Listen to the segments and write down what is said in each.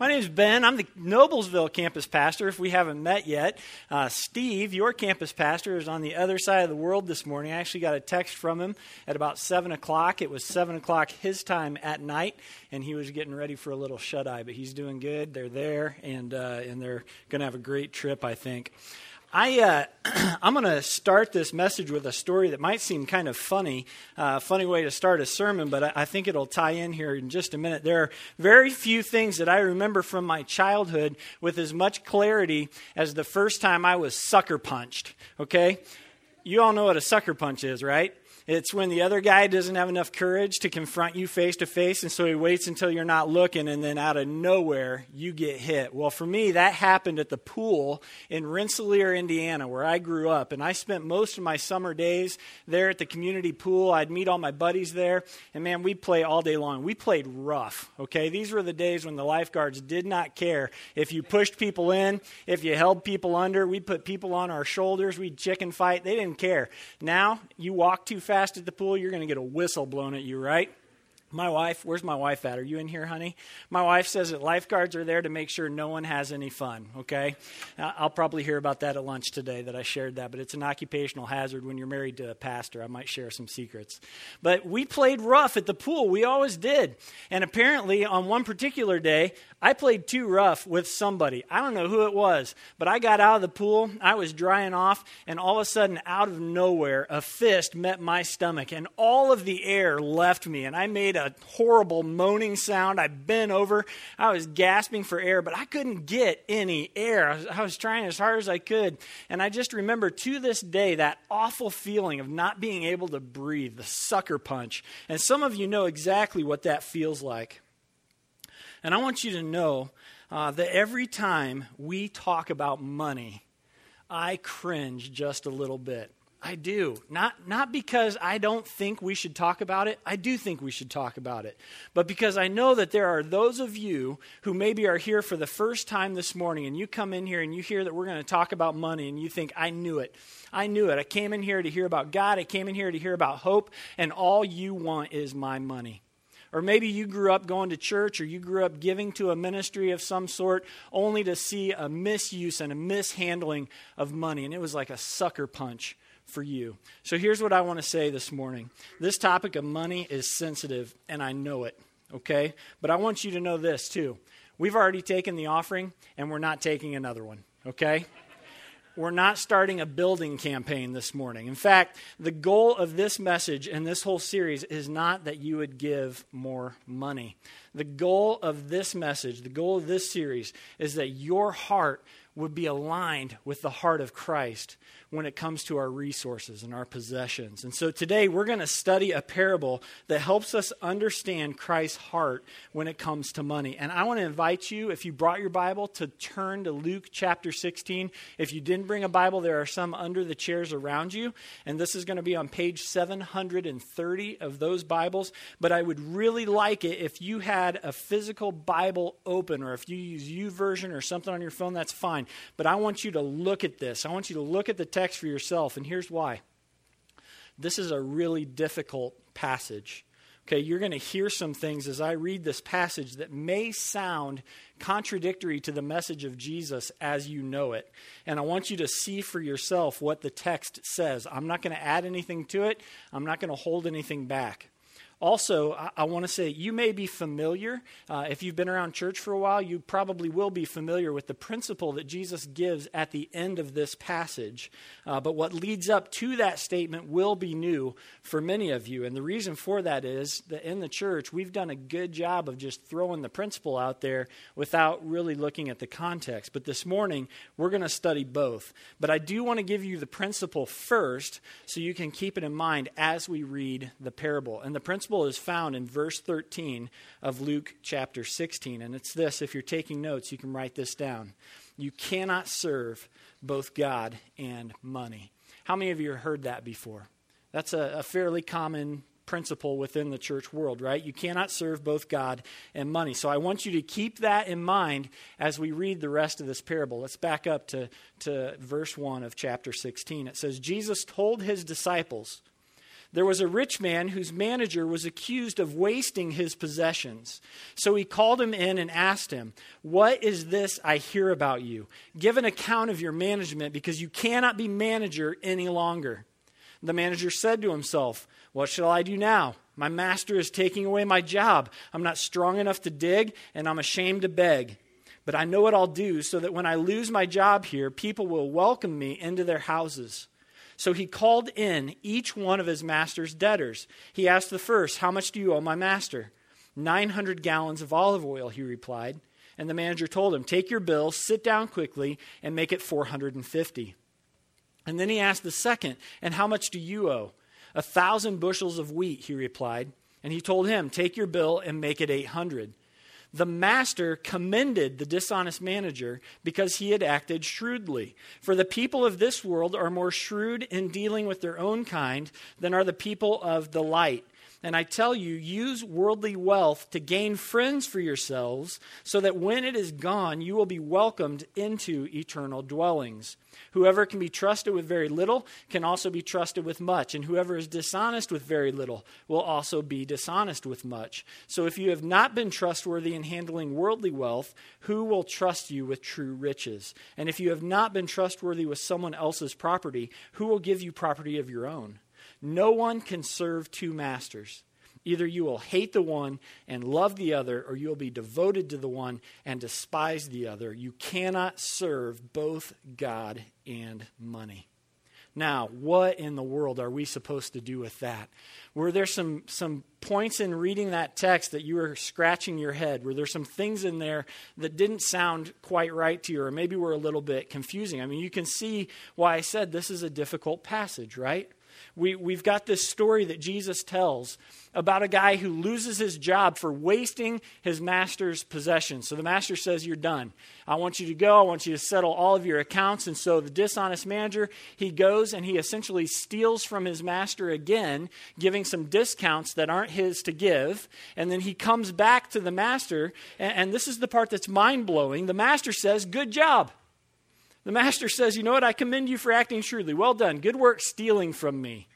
My name is Ben. I'm the Noblesville campus pastor, if we haven't met yet. Steve, your campus pastor, is on the other side of the world this morning. I actually got a text from him at about 7 o'clock. It was 7 o'clock his time at night, and he was getting ready for a little shut-eye, but he's doing good. They're there, and they're going to have a great trip, I think. I'm going to start this message with a story that might seem kind of funny, funny way to start a sermon, but I think it'll tie in here in just a minute. There are very few things that I remember from my childhood with as much clarity as the first time I was sucker punched, okay? You all know what a sucker punch is, right? It's when the other guy doesn't have enough courage to confront you face to face, and so he waits until you're not looking, and then out of nowhere, you get hit. Well, for me, that happened at the pool in Rensselaer, Indiana, where I grew up, and I spent most of my summer days there at the community pool. I'd meet all my buddies there, and man, we'd play all day long. We played rough, okay? These were the days when the lifeguards did not care if you pushed people in, if you held people under. We'd put people on our shoulders. We'd chicken fight. They didn't care. Now, you walk too fast at the pool, you're going to get a whistle blown at you, right? My wife, where's my wife at? Are you in here, honey? My wife says that lifeguards are there to make sure no one has any fun, okay? I'll probably hear about that at lunch today that I shared that, but it's an occupational hazard when you're married to a pastor. I might share some secrets. But we played rough at the pool. We always did. And apparently on one particular day, I played too rough with somebody. I don't know who it was, but I got out of the pool, I was drying off, and all of a sudden, out of nowhere, a fist met my stomach, and all of the air left me, and I made a horrible moaning sound. I bent over, I was gasping for air, but I couldn't get any air. I was trying as hard as I could, and I just remember to this day that awful feeling of not being able to breathe, the sucker punch, and some of you know exactly what that feels like. And I want you to know that every time we talk about money, I cringe just a little bit. I do. Not because I don't think we should talk about it. I do think we should talk about it. But because I know that there are those of you who maybe are here for the first time this morning, and you come in here and you hear that we're going to talk about money, and you think, I knew it. I knew it. I came in here to hear about God. I came in here to hear about hope, and all you want is my money. Or maybe you grew up going to church, or you grew up giving to a ministry of some sort only to see a misuse and a mishandling of money. And it was like a sucker punch for you. So here's what I want to say this morning. This topic of money is sensitive, and I know it, okay? But I want you to know this too. We've already taken the offering, and we're not taking another one, okay? We're not starting a building campaign this morning. In fact, the goal of this message and this whole series is not that you would give more money. The goal of this message, the goal of this series, is that your heart would be aligned with the heart of Christ when it comes to our resources and our possessions. And so today we're going to study a parable that helps us understand Christ's heart when it comes to money. And I want to invite you, if you brought your Bible, to turn to Luke chapter 16. If you didn't bring a Bible, there are some under the chairs around you. And this is going to be on page 730 of those Bibles. But I would really like it if you had a physical Bible open, or if you use YouVersion or something on your phone, that's fine. But I want you to look at this. I want you to look at the text for yourself, and here's why. This is a really difficult passage. Okay, you're going to hear some things as I read this passage that may sound contradictory to the message of Jesus as you know it. And I want you to see for yourself what the text says. I'm not going to add anything to it. I'm not going to hold anything back. Also, I want to say you may be familiar. If you've been around church for a while, you probably will be familiar with the principle that Jesus gives at the end of this passage. But what leads up to that statement will be new for many of you. And the reason for that is that in the church, we've done a good job of just throwing the principle out there without really looking at the context. But this morning, we're going to study both. But I do want to give you the principle first so you can keep it in mind as we read the parable. And the principle is found in verse 13 of Luke chapter 16. And it's this, if you're taking notes, you can write this down. You cannot serve both God and money. How many of you have heard that before? That's a fairly common principle within the church world, right? You cannot serve both God and money. So I want you to keep that in mind as we read the rest of this parable. Let's back up to verse 1 of chapter 16. It says, Jesus told his disciples There was a rich man whose manager was accused of wasting his possessions. So he called him in and asked him, "What is this I hear about you? Give an account of your management, because you cannot be manager any longer." The manager said to himself, "What shall I do now? My master is taking away my job. I'm not strong enough to dig, and I'm ashamed to beg. But I know what I'll do, so that when I lose my job here, people will welcome me into their houses." So he called in each one of his master's debtors. He asked the first, "How much do you owe my master?" 900 gallons of olive oil, he replied. And the manager told him, "Take your bill, sit down quickly, and make it 450. And then he asked the second, "And how much do you owe?" 1,000 bushels of wheat, he replied. And he told him, "Take your bill and make it 800. The master commended the dishonest manager because he had acted shrewdly. For the people of this world are more shrewd in dealing with their own kind than are the people of the light. And I tell you, use worldly wealth to gain friends for yourselves, so that when it is gone, you will be welcomed into eternal dwellings. Whoever can be trusted with very little can also be trusted with much, and whoever is dishonest with very little will also be dishonest with much. So if you have not been trustworthy in handling worldly wealth, who will trust you with true riches? And if you have not been trustworthy with someone else's property, who will give you property of your own? No one can serve two masters. Either you will hate the one and love the other, or you will be devoted to the one and despise the other. You cannot serve both God and money." Now, what in the world are we supposed to do with that? Were there some points in reading that text that you were scratching your head? Were there some things in there that didn't sound quite right to you, or maybe were a little bit confusing? I mean, you can see why I said this is a difficult passage, right? We've got this story that Jesus tells about a guy who loses his job for wasting his master's possessions. So the master says, "You're done. I want you to go. I want you to settle all of your accounts." And so the dishonest manager, he goes and he essentially steals from his master again, giving some discounts that aren't his to give. And then he comes back to the master. And this is the part that's mind-blowing. The master says, "Good job." The master says, "You know what? I commend you for acting shrewdly. Well done. Good work stealing from me."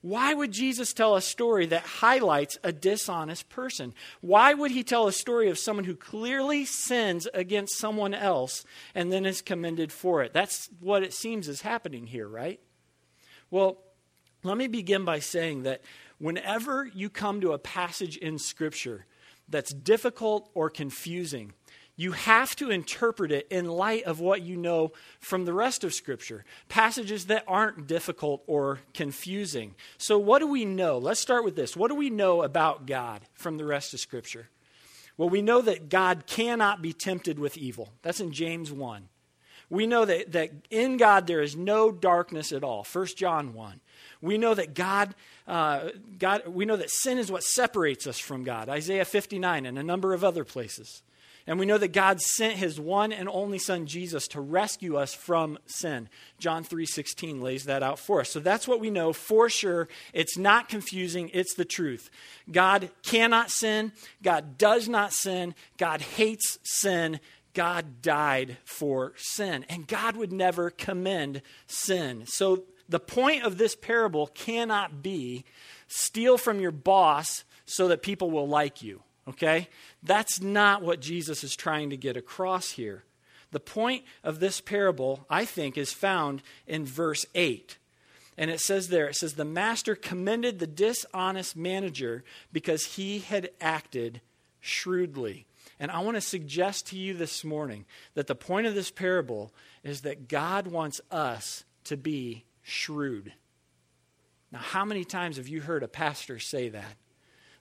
Why would Jesus tell a story that highlights a dishonest person? Why would he tell a story of someone who clearly sins against someone else and then is commended for it? That's what it seems is happening here, right? Well, let me begin by saying that whenever you come to a passage in Scripture that's difficult or confusing, you have to interpret it in light of what you know from the rest of Scripture, passages that aren't difficult or confusing. So what do we know? Let's start with this. What do we know about God from the rest of Scripture? Well, we know that God cannot be tempted with evil. That's in James 1. We know that in God there is no darkness at all. 1 John 1. We know that We know that sin is what separates us from God. Isaiah 59 and a number of other places. And we know that God sent his one and only son, Jesus, to rescue us from sin. John 3:16 lays that out for us. So that's what we know for sure. It's not confusing. It's the truth. God cannot sin. God does not sin. God hates sin. God died for sin. And God would never commend sin. So the point of this parable cannot be steal from your boss so that people will like you. Okay? That's not what Jesus is trying to get across here. The point of this parable, I think, is found in verse 8. And it says, "The master commended the dishonest manager because he had acted shrewdly." And I want to suggest to you this morning that the point of this parable is that God wants us to be shrewd. Now, how many times have you heard a pastor say that?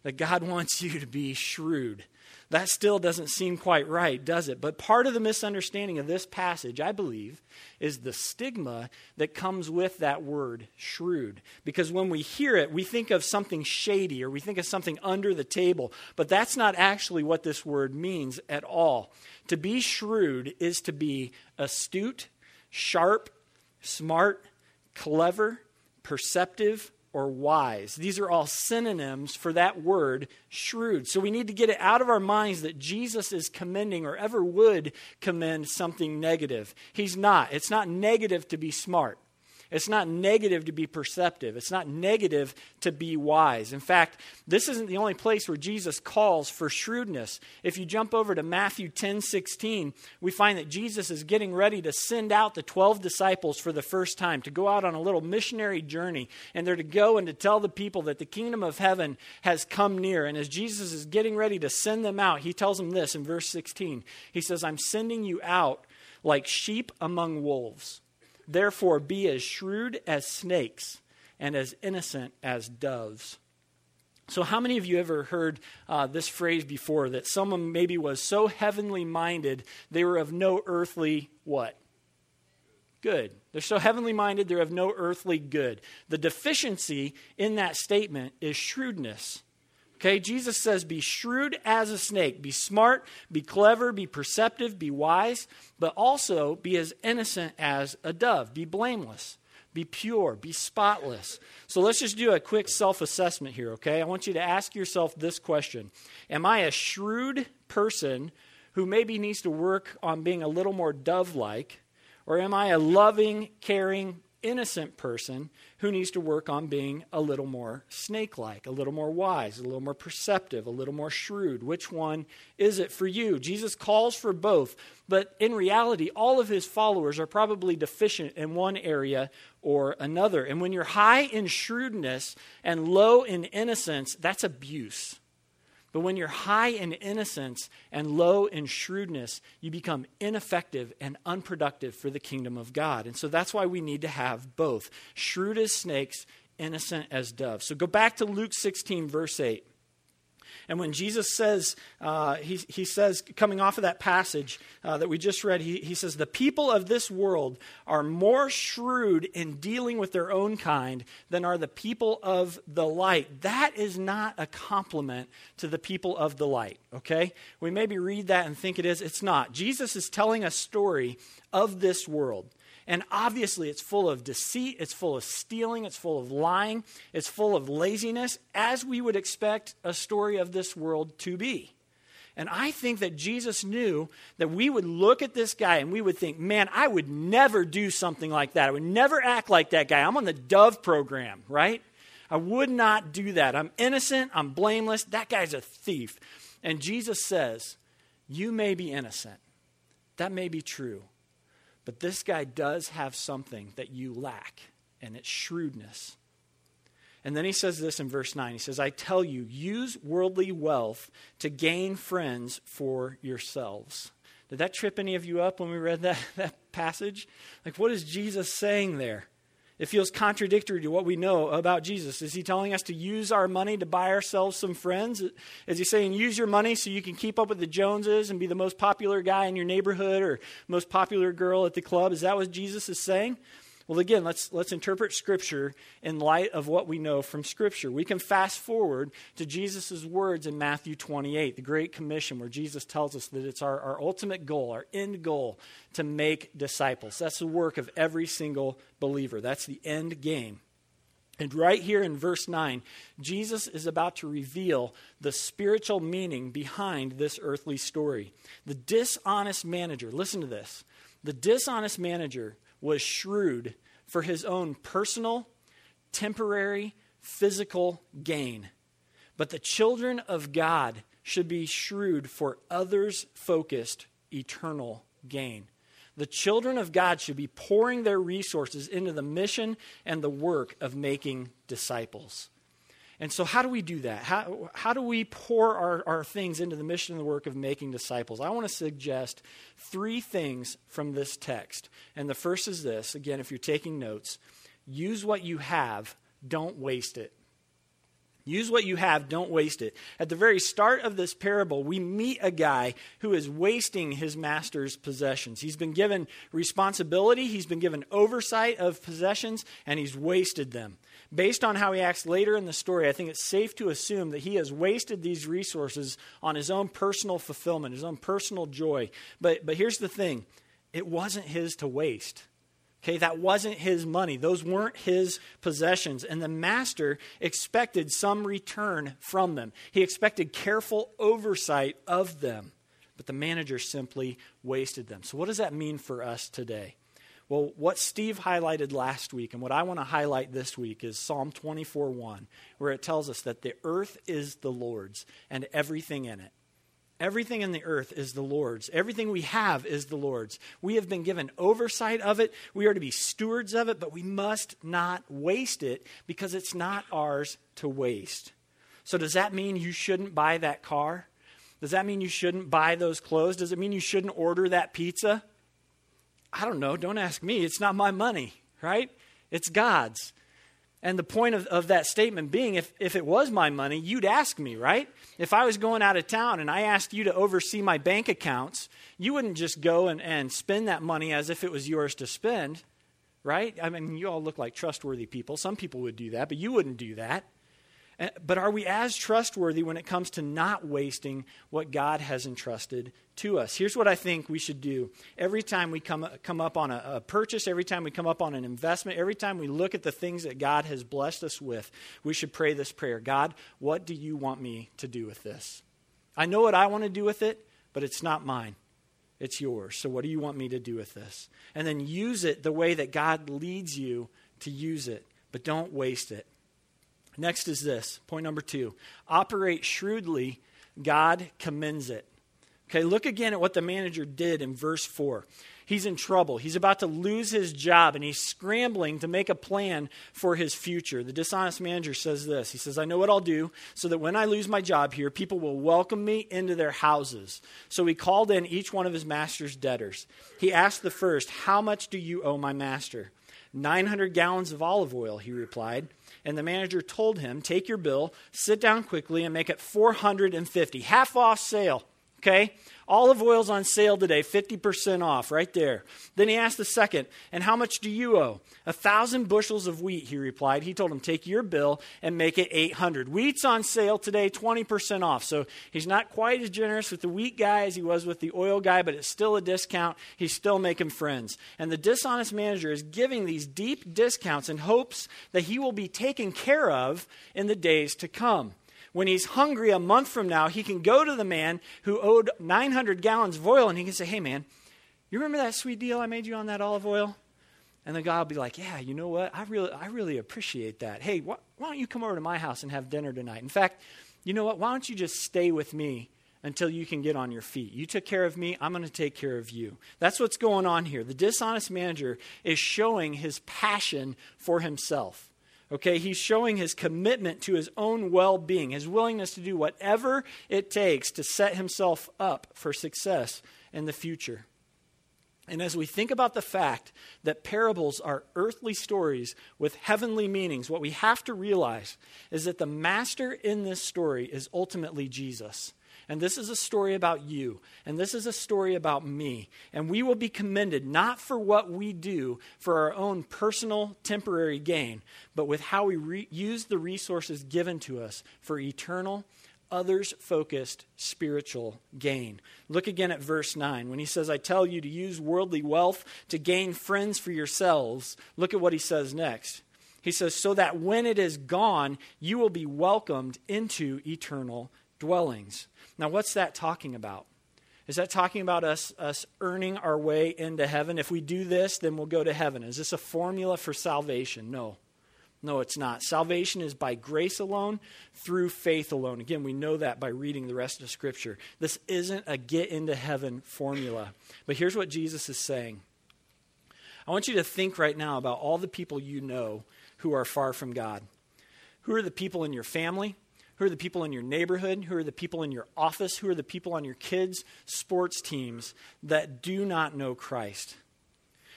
That God wants you to be shrewd. That still doesn't seem quite right, does it? But part of the misunderstanding of this passage, I believe, is the stigma that comes with that word shrewd. Because when we hear it, we think of something shady or we think of something under the table. But that's not actually what this word means at all. To be shrewd is to be astute, sharp, smart, clever, perceptive, or wise. These are all synonyms for that word, shrewd. So we need to get it out of our minds that Jesus is commending or ever would commend something negative. He's not. It's not negative to be smart. It's not negative to be perceptive. It's not negative to be wise. In fact, this isn't the only place where Jesus calls for shrewdness. If you jump over to Matthew 10:16, we find that Jesus is getting ready to send out the 12 disciples for the first time, to go out on a little missionary journey. And they're to go and to tell the people that the kingdom of heaven has come near. And as Jesus is getting ready to send them out, he tells them this in verse 16. He says, "I'm sending you out like sheep among wolves. Therefore, be as shrewd as snakes and as innocent as doves." So how many of you ever heard this phrase before, that someone maybe was so heavenly minded, they were of no earthly what? Good. They're so heavenly minded, they're of no earthly good. The deficiency in that statement is shrewdness. Okay, Jesus says, be shrewd as a snake, be smart, be clever, be perceptive, be wise, but also be as innocent as a dove, be blameless, be pure, be spotless. So let's just do a quick self-assessment here, okay? I want you to ask yourself this question. Am I a shrewd person who maybe needs to work on being a little more dove-like, or am I a loving, caring, innocent person who needs to work on being a little more snake-like, a little more wise, a little more perceptive, a little more shrewd? Which one is it for you? Jesus calls for both, but in reality, all of his followers are probably deficient in one area or another. And when you're high in shrewdness and low in innocence, that's abuse. But when you're high in innocence and low in shrewdness, you become ineffective and unproductive for the kingdom of God. And so that's why we need to have both. Shrewd as snakes, innocent as doves. So go back to Luke 16, verse 8. And when Jesus says, he says, coming off of that passage that we just read, he says, the people of this world are more shrewd in dealing with their own kind than are the people of the light. That is not a compliment to the people of the light, okay? We maybe read that and think it is. It's not. Jesus is telling a story of this world. And obviously, it's full of deceit, it's full of stealing, it's full of lying, it's full of laziness, as we would expect a story of this world to be. And I think that Jesus knew that we would look at this guy and we would think, man, I would never do something like that. I would never act like that guy. I'm on the Dove program, right? I would not do that. I'm innocent, I'm blameless, that guy's a thief. And Jesus says, you may be innocent. That may be true. But this guy does have something that you lack, and it's shrewdness. And then he says this in verse 9. He says, I tell you, use worldly wealth to gain friends for yourselves. Did that trip any of you up when we read that passage? Like, what is Jesus saying there? It feels contradictory to what we know about Jesus. Is he telling us to use our money to buy ourselves some friends? Is he saying use your money so you can keep up with the Joneses and be the most popular guy in your neighborhood or most popular girl at the club? Is that what Jesus is saying? Well, again, let's interpret Scripture in light of what we know from Scripture. We can fast forward to Jesus' words in Matthew 28, the Great Commission, where Jesus tells us that it's our ultimate goal, our end goal, to make disciples. That's the work of every single believer. That's the end game. And right here in verse 9, Jesus is about to reveal the spiritual meaning behind this earthly story. The dishonest manager, listen to this, the dishonest manager was shrewd for his own personal, temporary, physical gain. But the children of God should be shrewd for others-focused, eternal gain. The children of God should be pouring their resources into the mission and the work of making disciples. And so how do we do that? How do we pour our things into the mission and the work of making disciples? I want to suggest three things from this text. And the first is this. Again, if you're taking notes, use what you have, don't waste it. Use what you have, don't waste it. At the very start of this parable, we meet a guy who is wasting his master's possessions. He's been given responsibility, he's been given oversight of possessions, and he's wasted them. Based on how he acts later in the story, I think it's safe to assume that he has wasted these resources on his own personal fulfillment, his own personal joy. But here's the thing. It wasn't his to waste. Okay, that wasn't his money. Those weren't his possessions. And the master expected some return from them. He expected careful oversight of them. But the manager simply wasted them. So what does that mean for us today? Well, what Steve highlighted last week and what I want to highlight this week is Psalm 24:1, where it tells us that the earth is the Lord's and everything in it. Everything in the earth is the Lord's. Everything we have is the Lord's. We have been given oversight of it. We are to be stewards of it, but we must not waste it because it's not ours to waste. So does that mean you shouldn't buy that car? Does that mean you shouldn't buy those clothes? Does it mean you shouldn't order that pizza? I don't know. Don't ask me. It's not my money, right? It's God's. And the point of that statement being, if it was my money, you'd ask me, right? If I was going out of town and I asked you to oversee my bank accounts, you wouldn't just go and spend that money as if it was yours to spend, right? I mean, you all look like trustworthy people. Some people would do that, but you wouldn't do that. But are we as trustworthy when it comes to not wasting what God has entrusted to us? Here's what I think we should do. Every time we come up on a purchase, every time we come up on an investment, every time we look at the things that God has blessed us with, we should pray this prayer. God, what do you want me to do with this? I know what I want to do with it, but it's not mine. It's yours. So what do you want me to do with this? And then use it the way that God leads you to use it, but don't waste it. Next is this, point number 2. Operate shrewdly, God commends it. Okay, look again at what the manager did in verse 4. He's in trouble. He's about to lose his job, and he's scrambling to make a plan for his future. The dishonest manager says this. He says, I know what I'll do so that when I lose my job here, people will welcome me into their houses. So he called in each one of his master's debtors. He asked the first, how much do you owe my master? 900 gallons of olive oil, he replied. And the manager told him, take your bill, sit down quickly, and make it 450. Half off sale, okay? Olive oil's on sale today, 50% off, right there. Then he asked the second, and how much do you owe? 1,000 bushels of wheat, he replied. He told him, take your bill and make it 800. Wheat's on sale today, 20% off. So he's not quite as generous with the wheat guy as he was with the oil guy, but it's still a discount. He's still making friends. And the dishonest manager is giving these deep discounts in hopes that he will be taken care of in the days to come. When he's hungry a month from now, he can go to the man who owed 900 gallons of oil, and he can say, hey, man, you remember that sweet deal I made you on that olive oil? And the guy will be like, yeah, you know what? I really appreciate that. Hey, why don't you come over to my house and have dinner tonight? In fact, you know what? Why don't you just stay with me until you can get on your feet? You took care of me. I'm going to take care of you. That's what's going on here. The dishonest manager is showing his passion for himself. Okay, he's showing his commitment to his own well-being, his willingness to do whatever it takes to set himself up for success in the future. And as we think about the fact that parables are earthly stories with heavenly meanings, what we have to realize is that the master in this story is ultimately Jesus. And this is a story about you. And this is a story about me. And we will be commended not for what we do for our own personal temporary gain, but with how we use the resources given to us for eternal, others-focused spiritual gain. Look again at verse 9 when he says, I tell you to use worldly wealth to gain friends for yourselves. Look at what he says next. He says, so that when it is gone, you will be welcomed into eternal dwellings. Now, what's that talking about? Is that talking about us earning our way into heaven? If we do this, then we'll go to heaven. Is this a formula for salvation? No, it's not. Salvation is by grace alone, through faith alone. Again, we know that by reading the rest of Scripture. This isn't a get into heaven formula. But here's what Jesus is saying. I want you to think right now about all the people you know who are far from God. Who are the people in your family? Who are the people in your neighborhood? Who are the people in your office? Who are the people on your kids' sports teams that do not know Christ?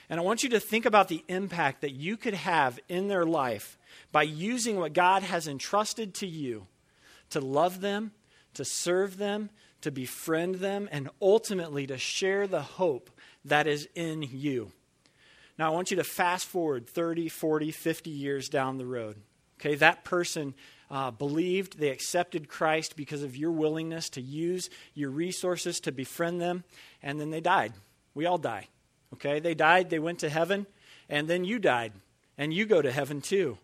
And I want you to think about the impact that you could have in their life by using what God has entrusted to you to love them, to serve them, to befriend them, and ultimately to share the hope that is in you. Now, I want you to fast forward 30, 40, 50 years down the road. Okay, that person believed, they accepted Christ because of your willingness to use your resources to befriend them, and then they died. We all die, okay? They died, they went to heaven, and then you died, and you go to heaven too.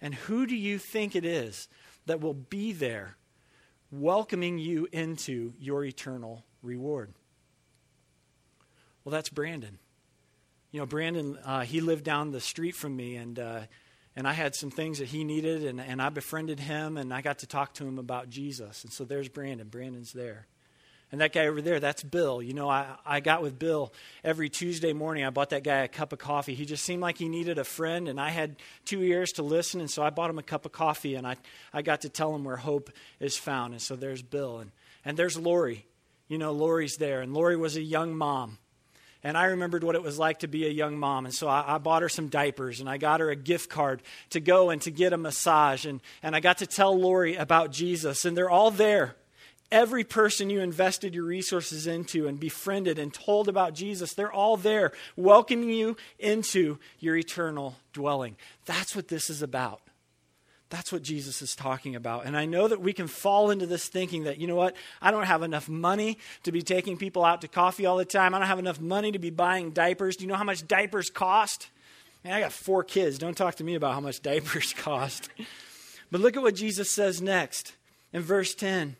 And who do you think it is that will be there welcoming you into your eternal reward? Well, that's Brandon. you know, Brandon, he lived down the street from me, and I had some things that he needed, and I befriended him, and I got to talk to him about Jesus. And so there's Brandon. Brandon's there. And that guy over there, that's Bill. You know, I got with Bill every Tuesday morning. I bought that guy a cup of coffee. He just seemed like he needed a friend, and I had 2 ears to listen, and so I bought him a cup of coffee, and I got to tell him where hope is found. And so there's Bill. And there's Lori. You know, Lori's there, and Lori was a young mom. And I remembered what it was like to be a young mom. And so I bought her some diapers, and I got her a gift card to go and to get a massage. And I got to tell Lori about Jesus. And they're all there. Every person you invested your resources into and befriended and told about Jesus, they're all there welcoming you into your eternal dwelling. That's what this is about. That's what Jesus is talking about. And I know that we can fall into this thinking that, you know what, I don't have enough money to be taking people out to coffee all the time. I don't have enough money to be buying diapers. Do you know how much diapers cost? Man, I got 4 kids. Don't talk to me about how much diapers cost. But look at what Jesus says next in verse 10.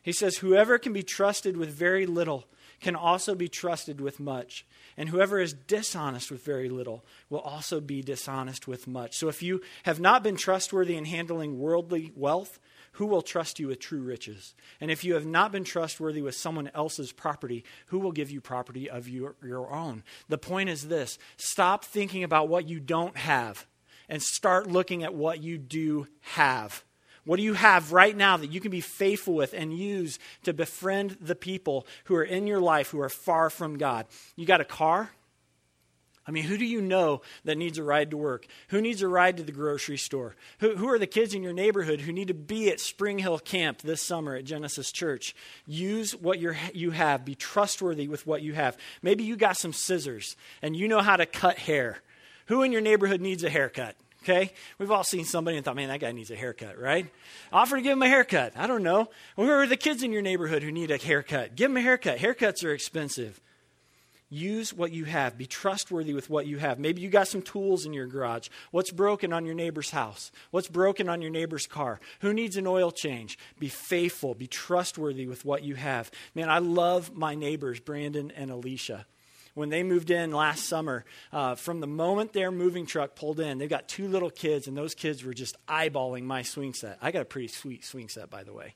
He says, whoever can be trusted with very little can also be trusted with much. And whoever is dishonest with very little will also be dishonest with much. So if you have not been trustworthy in handling worldly wealth, who will trust you with true riches? And if you have not been trustworthy with someone else's property, who will give you property of your own? The point is this: stop thinking about what you don't have and start looking at what you do have. What do you have right now that you can be faithful with and use to befriend the people who are in your life who are far from God? You got a car? I mean, who do you know that needs a ride to work? Who needs a ride to the grocery store? Who are the kids in your neighborhood who need to be at Spring Hill Camp this summer at Genesis Church? Use what you have. Be trustworthy with what you have. Maybe you got some scissors and you know how to cut hair. Who in your neighborhood needs a haircut? Okay, we've all seen somebody and thought, man, that guy needs a haircut, right? Offer to give him a haircut. I don't know. Who are the kids in your neighborhood who need a haircut? Give them a haircut. Haircuts are expensive. Use what you have. Be trustworthy with what you have. Maybe you got some tools in your garage. What's broken on your neighbor's house? What's broken on your neighbor's car? Who needs an oil change? Be faithful. Be trustworthy with what you have. Man, I love my neighbors, Brandon and Alicia. When they moved in last summer, from the moment their moving truck pulled in, they've got 2 little kids, and those kids were just eyeballing my swing set. I got a pretty sweet swing set, by the way.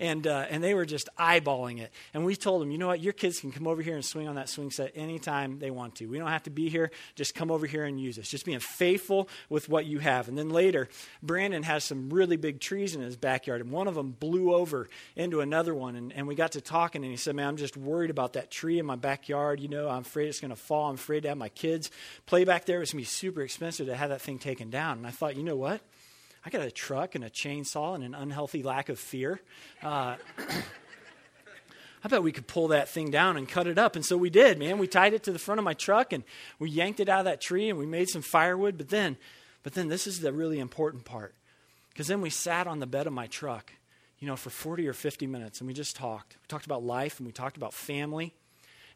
And they were just eyeballing it. And we told them, you know what, your kids can come over here and swing on that swing set anytime they want to. We don't have to be here. Just come over here and use us. Just being faithful with what you have. And then later, Brandon has some really big trees in his backyard, and one of them blew over into another one. And we got to talking, and he said, man, I'm just worried about that tree in my backyard. You know, I'm afraid it's going to fall. I'm afraid to have my kids play back there. It's going to be super expensive to have that thing taken down. And I thought, you know what? I got a truck and a chainsaw and an unhealthy lack of fear. I bet we could pull that thing down and cut it up. And so we did, man. We tied it to the front of my truck, and we yanked it out of that tree, and we made some firewood. But then this is the really important part, because then we sat on the bed of my truck, you know, for 40 or 50 minutes, and we just talked. We talked about life, and we talked about family.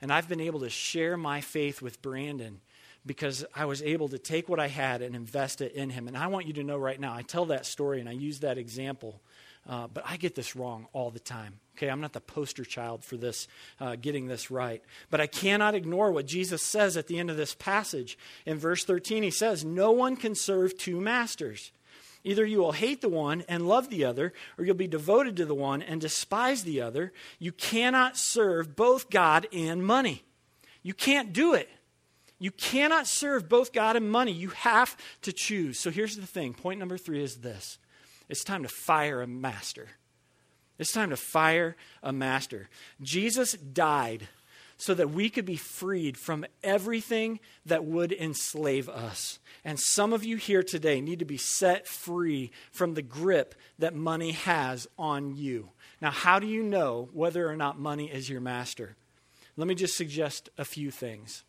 And I've been able to share my faith with Brandon because I was able to take what I had and invest it in him. And I want you to know right now, I tell that story and I use that example, but I get this wrong all the time. Okay, I'm not the poster child for this, getting this right. But I cannot ignore what Jesus says at the end of this passage. In verse 13, he says, no one can serve 2 masters. Either you will hate the one and love the other, or you'll be devoted to the one and despise the other. You cannot serve both God and money. You can't do it. You cannot serve both God and money. You have to choose. So here's the thing. Point number 3 is this. It's time to fire a master. It's time to fire a master. Jesus died so that we could be freed from everything that would enslave us. And some of you here today need to be set free from the grip that money has on you. Now, how do you know whether or not money is your master? Let me just suggest a few things.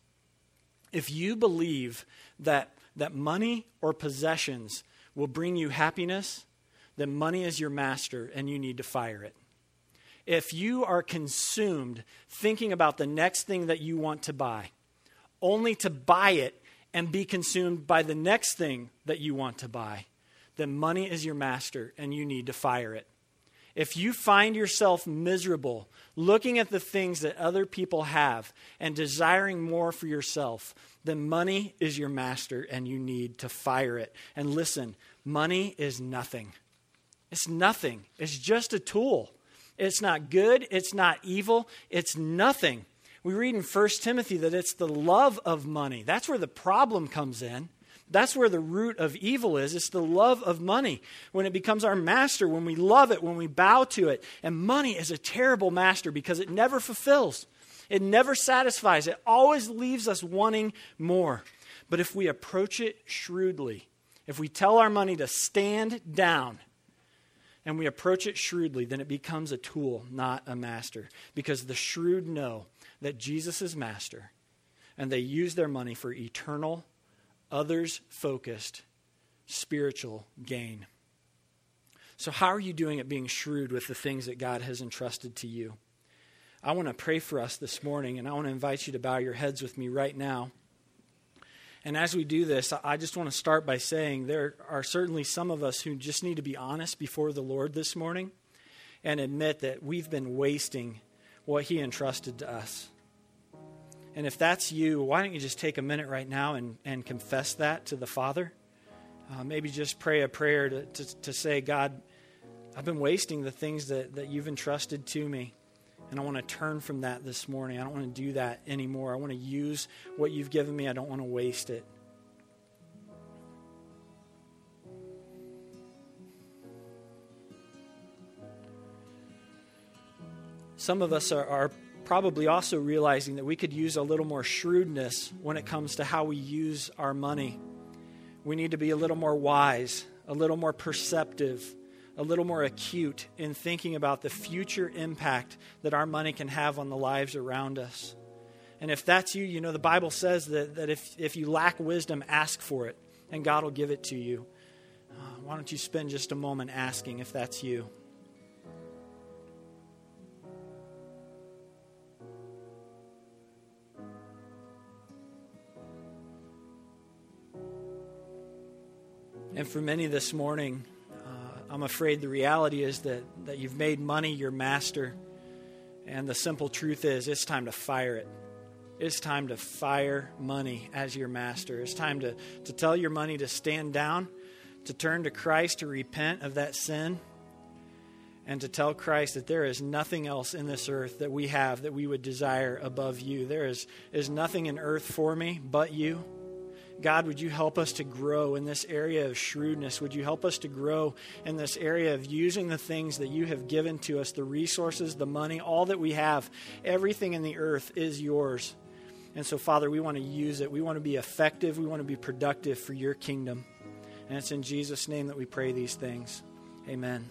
If you believe that money or possessions will bring you happiness, then money is your master and you need to fire it. If you are consumed thinking about the next thing that you want to buy, only to buy it and be consumed by the next thing that you want to buy, then money is your master and you need to fire it. If you find yourself miserable, looking at the things that other people have and desiring more for yourself, then money is your master and you need to fire it. And listen, money is nothing. It's nothing. It's just a tool. It's not good. It's not evil. It's nothing. We read in 1 Timothy that it's the love of money. That's where the problem comes in. That's where the root of evil is. It's the love of money. When it becomes our master, when we love it, when we bow to it. And money is a terrible master because it never fulfills. It never satisfies. It always leaves us wanting more. But if we approach it shrewdly, if we tell our money to stand down and we approach it shrewdly, then it becomes a tool, not a master. Because the shrewd know that Jesus is master and they use their money for eternal, others-focused, spiritual gain. So how are you doing at being shrewd with the things that God has entrusted to you? I want to pray for us this morning, and I want to invite you to bow your heads with me right now. And as we do this, I just want to start by saying there are certainly some of us who just need to be honest before the Lord this morning and admit that we've been wasting what He entrusted to us. And if that's you, why don't you just take a minute right now and confess that to the Father? Maybe just pray a prayer to say, God, I've been wasting the things that you've entrusted to me. And I want to turn from that this morning. I don't want to do that anymore. I want to use what you've given me. I don't want to waste it. Some of us are probably also realizing that we could use a little more shrewdness when it comes to how we use our money. We need to be a little more wise, a little more perceptive, a little more acute in thinking about the future impact that our money can have on the lives around us. And if that's you, you know, the Bible says that if you lack wisdom, ask for it, and God will give it to you. Why don't you spend just a moment asking if that's you? And for many this morning, I'm afraid the reality is that you've made money your master. And the simple truth is, it's time to fire it. It's time to fire money as your master. It's time to tell your money to stand down, to turn to Christ, to repent of that sin, and to tell Christ that there is nothing else in this earth that we have that we would desire above you. There is nothing in earth for me but you. God, would you help us to grow in this area of shrewdness? Would you help us to grow in this area of using the things that you have given to us, the resources, the money, all that we have? Everything in the earth is yours. And so, Father, we want to use it. We want to be effective. We want to be productive for your kingdom. And it's in Jesus' name that we pray these things. Amen.